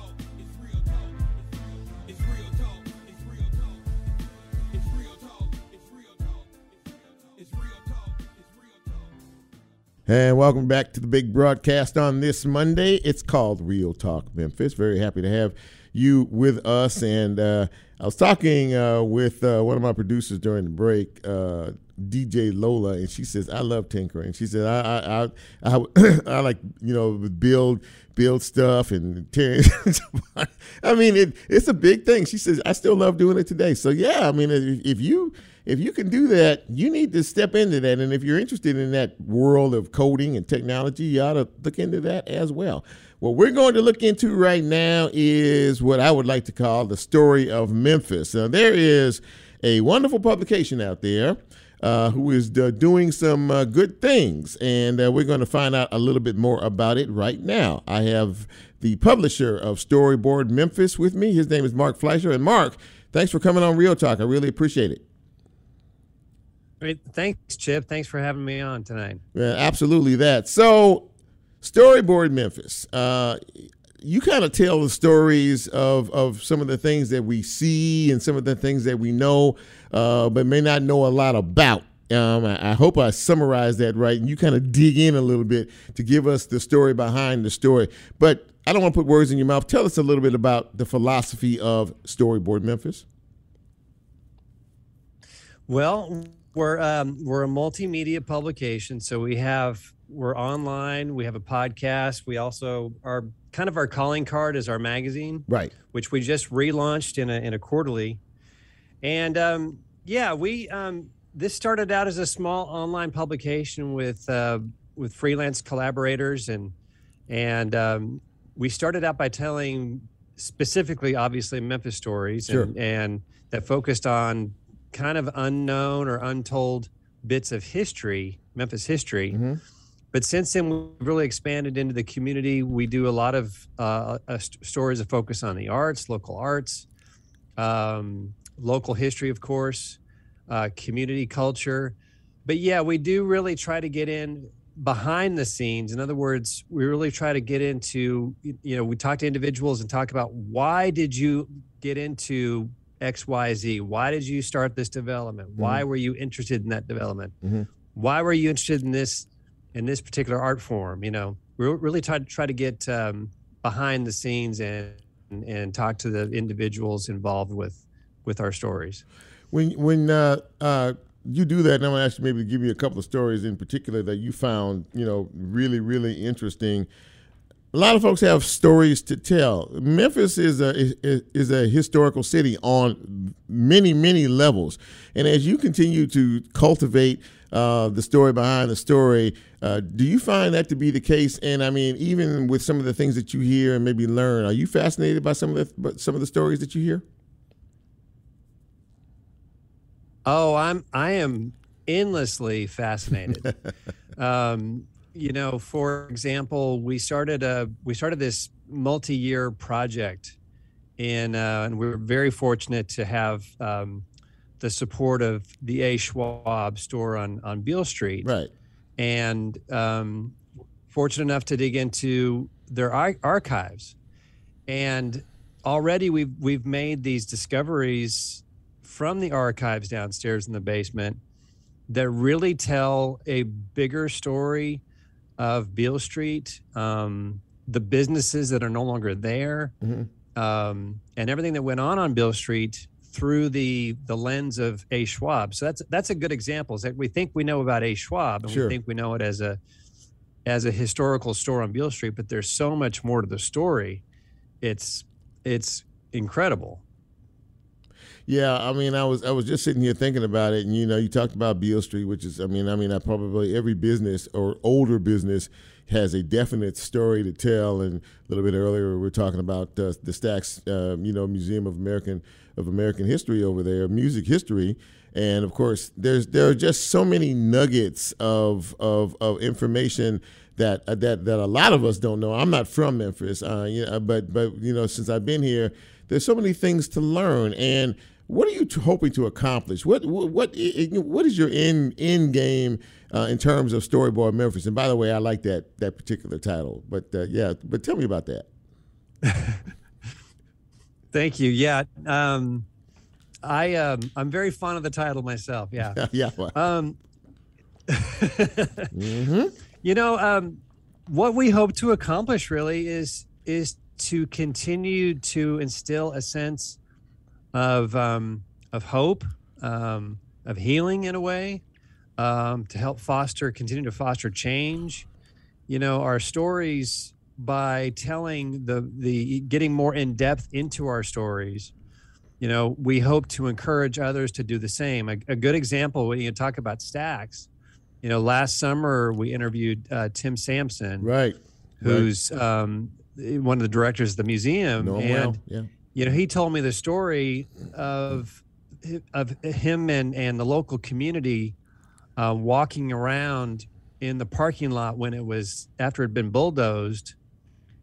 And welcome back to the big broadcast on this Monday. It's called Real Talk Memphis. Very happy to have you with us. And uh, I was talking uh, with uh, one of my producers during the break, uh, D J Lola, and she says, I love tinkering. She said, I I, I, I, I like, you know, build build stuff and tearing. I mean, it, it's a big thing. She says, I still love doing it today. So, yeah, I mean, if, if you... If you can do that, you need to step into that. And if you're interested in that world of coding and technology, you ought to look into that as well. What we're going to look into right now is what I would like to call the story of Memphis. Now, there is a wonderful publication out there uh, who is uh, doing some uh, good things, and uh, we're going to find out a little bit more about it right now. I have the publisher of Storyboard Memphis with me. His name is Mark Fleischer. And, Mark, thanks for coming on Real Talk. I really appreciate it. Great. Thanks, Chip. Thanks for having me on tonight. Yeah, absolutely that. So, Storyboard Memphis, uh, you kind of tell the stories of, of some of the things that we see and some of the things that we know, uh, but may not know a lot about. Um, I, I hope I summarized that right, and you kind of dig in a little bit to give us the story behind the story. But I don't want to put words in your mouth. Tell us a little bit about the philosophy of Storyboard Memphis. Well, We're um, we're a multimedia publication, so we have we're online. We have a podcast. We also are kind of our calling card is our magazine, right? Which we just relaunched in a in a quarterly. And um, yeah, we um, this started out as a small online publication with uh, with freelance collaborators, and and um, we started out by telling specifically, obviously, Memphis stories, sure. and, and that focused on kind of unknown or untold bits of history, Memphis history. Mm-hmm. But since then, we've really expanded into the community. We do a lot of uh, uh, stories that focus on the arts, local arts, um, local history, of course, uh, community culture. But yeah, we do really try to get in behind the scenes. In other words, we really try to get into, you know, we talk to individuals and talk about why did you get into X Y Z? Why did you start this development? Why mm-hmm. were you interested in that development? Mm-hmm. Why were you interested in this in this particular art form? You know, we really try to try to get um, behind the scenes and, and and talk to the individuals involved with with our stories. When when uh, uh, you do that, and I'm gonna ask you maybe to give you a couple of stories in particular that you found, you know, really really interesting. A lot of folks have stories to tell. Memphis is a is, is a historical city on many, many levels. And as you continue to cultivate uh, the story behind the story, uh, do you find that to be the case? And, I mean, even with some of the things that you hear and maybe learn, are you fascinated by some of the some of the stories that you hear? Oh, I'm I am endlessly fascinated. um You know, for example, we started a we started this multi-year project, and uh, and we were very fortunate to have um, the support of the A. Schwab store on on Beale Street. Right, and um, fortunate enough to dig into their ar- archives, and already we've we've made these discoveries from the archives downstairs in the basement that really tell a bigger story of Beale Street, um, the businesses that are no longer there, mm-hmm. um, and everything that went on on Beale Street through the the lens of A. Schwab. So that's that's a good example. Is that we think we know about A. Schwab, and sure. we think we know it as a as a historical store on Beale Street, but there's so much more to the story. It's it's incredible. Yeah, I mean, I was I was just sitting here thinking about it, and you know, you talked about Beale Street, which is, I mean, I mean, I probably every business or older business has a definite story to tell. And a little bit earlier, we were talking about uh, the Stax, uh, you know, Museum of American of American History over there, music history, and of course, there's there are just so many nuggets of of of information that uh, that that a lot of us don't know. I'm not from Memphis, uh, you know, but but you know, since I've been here, there's so many things to learn. And what are you t- hoping to accomplish? What what what, it, what is your end end game uh, in terms of Storyboard Memphis? And by the way, I like that that particular title. But uh, yeah, but tell me about that. Thank you. Yeah, um, I um, I'm very fond of the title myself. Yeah. yeah. Well. Um, mm-hmm. You know, um, what we hope to accomplish really is is to continue to instill a sense of um, of hope, um, of healing in a way, um, to help foster, continue to foster change. You know, our stories, by telling the the getting more in depth into our stories, you know, we hope to encourage others to do the same. A, a good example, when you talk about stacks, you know, last summer we interviewed uh, Tim Sampson, right, who's right. Um, one of the directors of the museum, no, and well. yeah. you know, he told me the story of of him and and the local community uh, walking around in the parking lot when it was after it had been bulldozed,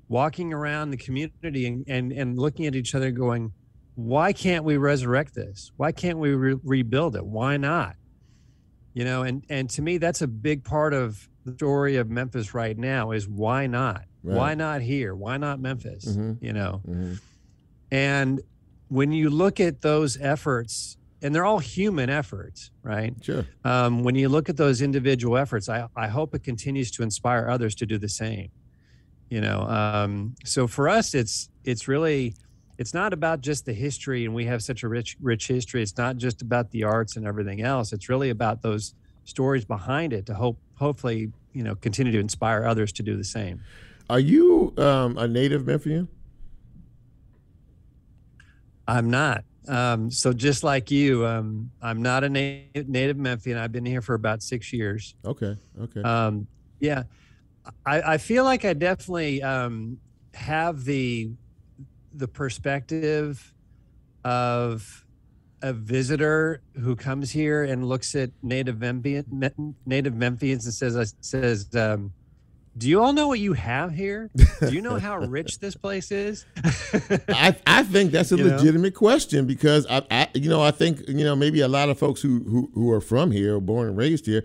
walking around the community and and, and looking at each other, going, "Why can't we resurrect this? Why can't we re- rebuild it? Why not?" You know, and and to me, that's a big part of the story of Memphis right now is why not? Right. Why not here? Why not Memphis? Mm-hmm. You know, mm-hmm. And when you look at those efforts, and they're all human efforts, right? Sure. Um, when you look at those individual efforts, I, I hope it continues to inspire others to do the same. You know, um, so for us, it's it's really, it's not about just the history, and we have such a rich, rich history. It's not just about the arts and everything else. It's really about those stories behind it to hope, hopefully, you know, continue to inspire others to do the same. Are you um, a native Memphian? I'm not. Um, so just like you, um, I'm not a native, native Memphian. I've been here for about six years. Okay. Okay. Um, yeah. I, I feel like I definitely um, have the the perspective of a visitor who comes here and looks at native Memphian, native Memphians and says, says, um, do you all know what you have here? Do you know how rich this place is? I, I think that's a you legitimate know? question because I, I, you know, I think, you know, maybe a lot of folks who, who, who are from here or born and raised here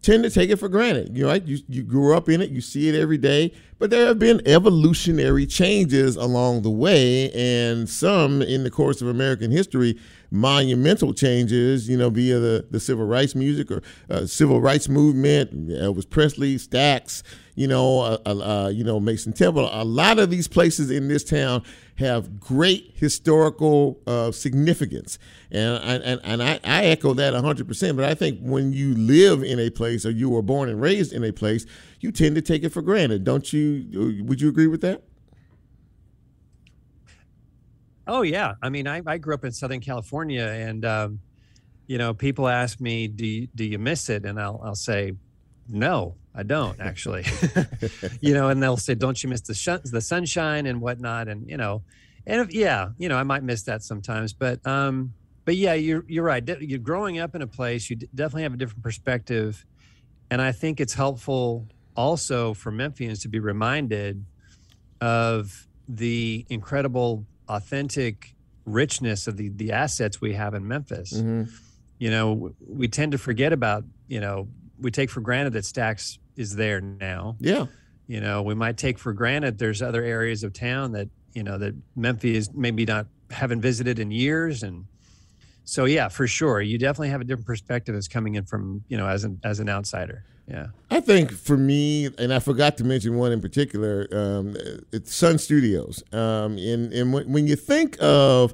tend to take it for granted. You know, right? you, you grew up in it, you see it every day, but there have been evolutionary changes along the way, and some in the course of American history, monumental changes, you know, via the, the civil rights music or uh, civil rights movement, Elvis Presley, Stax, you know, uh, uh, you know, Mason Temple. A lot of these places in this town have great historical uh, significance, and I, and and I, I echo that one hundred percent. But I think when you live in a place or you were born and raised in a place, you tend to take it for granted, don't you? Would you agree with that? Oh, yeah. I mean, I, I grew up in Southern California, and, um, you know, people ask me, do you, do you miss it? And I'll, I'll say, no, I don't actually, you know, and they'll say, don't you miss the sh- the sunshine and whatnot? And, you know, and if, yeah, you know, I might miss that sometimes, but, um, but yeah, you're, you're right. De- you're growing up in a place, you d- definitely have a different perspective. And I think it's helpful also for Memphians to be reminded of the incredible authentic richness of the, the assets we have in Memphis. Mm-hmm. You know, we tend to forget about, you know, we take for granted that Stax is there now. Yeah. You know, we might take for granted there's other areas of town that, you know, that Memphis maybe not haven't visited in years. And so, yeah, for sure. You definitely have a different perspective as coming in from, you know, as an, as an outsider. Yeah. I think for me, and I forgot to mention one in particular, um, it's Sun Studios. Um, and and when, when you think of,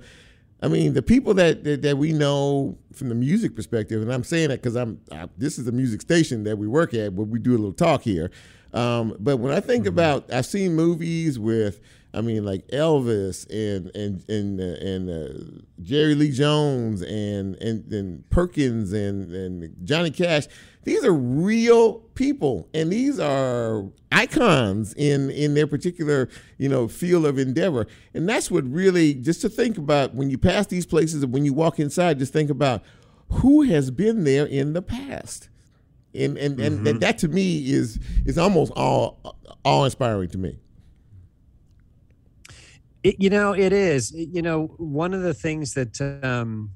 I mean, the people that, that, that we know from the music perspective, and I'm saying that because I'm I, this is a music station that we work at, but we do a little talk here. Um, but when I think mm-hmm. about, I've seen movies with, I mean, like Elvis and and and uh, and uh, Jerry Lee Jones and and, and Perkins and, and Johnny Cash. These are real people, and these are icons in, in their particular, you know, field of endeavor. And that's what really, just to think about when you pass these places and when you walk inside, just think about who has been there in the past. And and, mm-hmm. and, and that to me is is almost all all inspiring to me. It, you know, it is. You know, one of the things that um,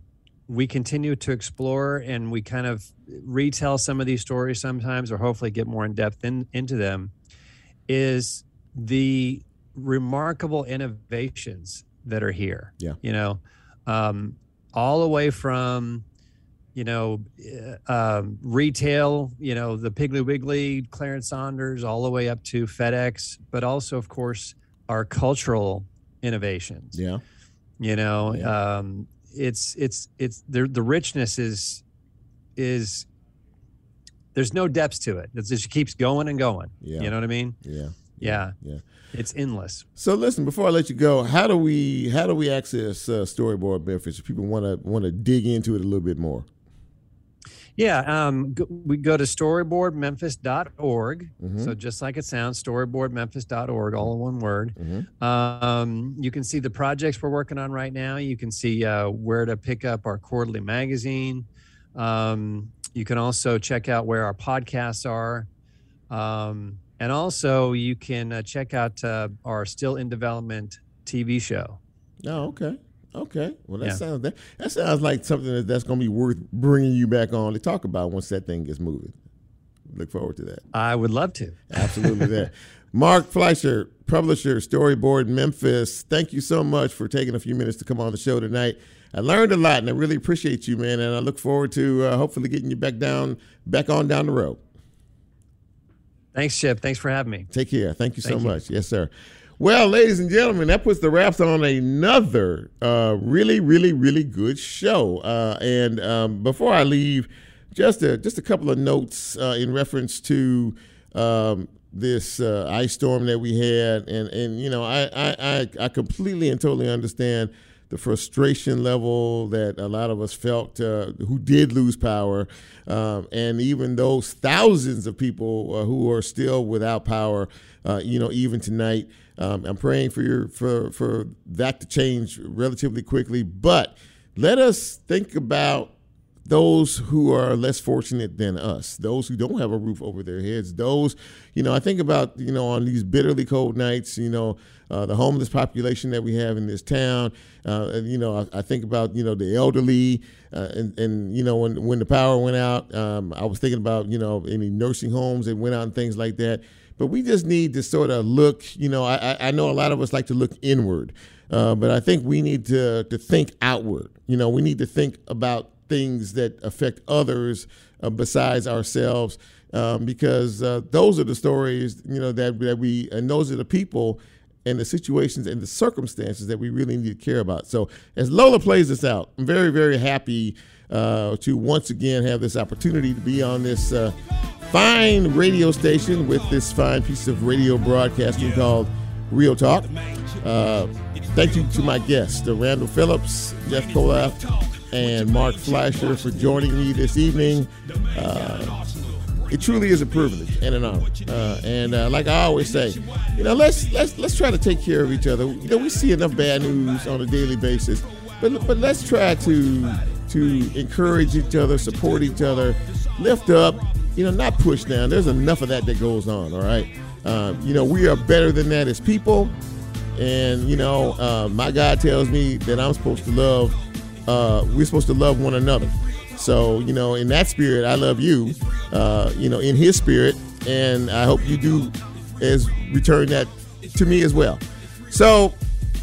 we continue to explore, and we kind of retell some of these stories sometimes, or hopefully get more in depth in, into them, is the remarkable innovations that are here. Yeah. You know, um, all the way from you know, uh, retail, you know, the Piggly Wiggly, Clarence Saunders, all the way up to FedEx, but also, of course, our cultural innovations. Yeah. You know, yeah. um, it's, it's, it's, the the richness is, is, there's no depths to it. It just keeps going and going. Yeah. You know what I mean? Yeah. Yeah. Yeah. It's endless. So listen, before I let you go, how do we how do we access uh, Storyboard Memphis if people want to want to dig into it a little bit more? Yeah, um, go, we go to storyboard memphis dot org. Mm-hmm. So just like it sounds, storyboard memphis dot org, all in one word. Mm-hmm. Um, you can see the projects we're working on right now. You can see uh, where to pick up our quarterly magazine. Um, you can also check out where our podcasts are. Um, and also you can uh, check out uh, our still in development T V show. Oh, okay. Okay, well that yeah. sounds that, that sounds like something that, that's going to be worth bringing you back on to talk about once that thing gets moving. Look forward to that. I would love to. Absolutely. That. Mark Fleischer, publisher, Storyboard Memphis. Thank you so much for taking a few minutes to come on the show tonight. I learned a lot, and I really appreciate you, man. And I look forward to uh, hopefully getting you back down, back on down the road. Thanks, Chip. Thanks for having me. Take care. Thank you Thank so you. much. Yes, sir. Well, ladies and gentlemen, that puts the wraps on another uh, really, really, really good show. Uh, and um, before I leave, just a, just a couple of notes uh, in reference to um, this uh, ice storm that we had. And, and you know, I, I, I completely and totally understand the frustration level that a lot of us felt uh, who did lose power. Um, and even those thousands of people uh, who are still without power, uh, you know, even tonight. Um, I'm praying for your for for that to change relatively quickly. But let us think about those who are less fortunate than us, those who don't have a roof over their heads, those, you know, I think about, you know, on these bitterly cold nights, you know, uh, the homeless population that we have in this town. Uh, and, you know, I, I think about, you know, the elderly uh, and, and, you know, when, when the power went out, um, I was thinking about, you know, any nursing homes that went out and things like that. But we just need to sort of look, you know, I, I know a lot of us like to look inward, uh, but I think we need to to think outward. You know, we need to think about things that affect others uh, besides ourselves, um, because uh, those are the stories, you know, that, that we, and those are the people and the situations and the circumstances that we really need to care about. So as Lola plays this out, I'm very, very happy uh, to once again have this opportunity to be on this uh, fine radio station with this fine piece of radio broadcasting called Real Talk. Uh, thank you to my guests, the Randall Phillips, Jeff Kollath, and Mark Fleischer for joining me this evening. Uh, it truly is a privilege and an honor. Uh, and uh, like I always say, you know, let's let's let's try to take care of each other. You know, we see enough bad news on a daily basis, but but let's try to to encourage each other, support each other, lift up. You know, not push down. There's enough of that that goes on, all right? Um, you know, we are better than that as people. And, you know, uh, my God tells me that I'm supposed to love, uh, we're supposed to love one another. So, you know, in that spirit, I love you, uh, you know, in his spirit. And I hope you do as return that to me as well. So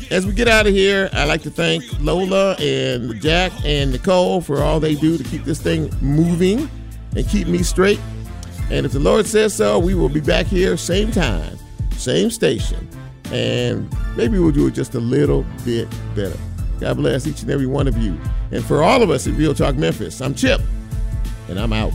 as we get out of here, I'd like to thank Lola and Jack and Nicole for all they do to keep this thing moving and keep me straight. And if the Lord says so, we will be back here same time, same station, and maybe we'll do it just a little bit better. God bless each and every one of you. And for all of us at Real Talk Memphis, I'm Chip, and I'm out.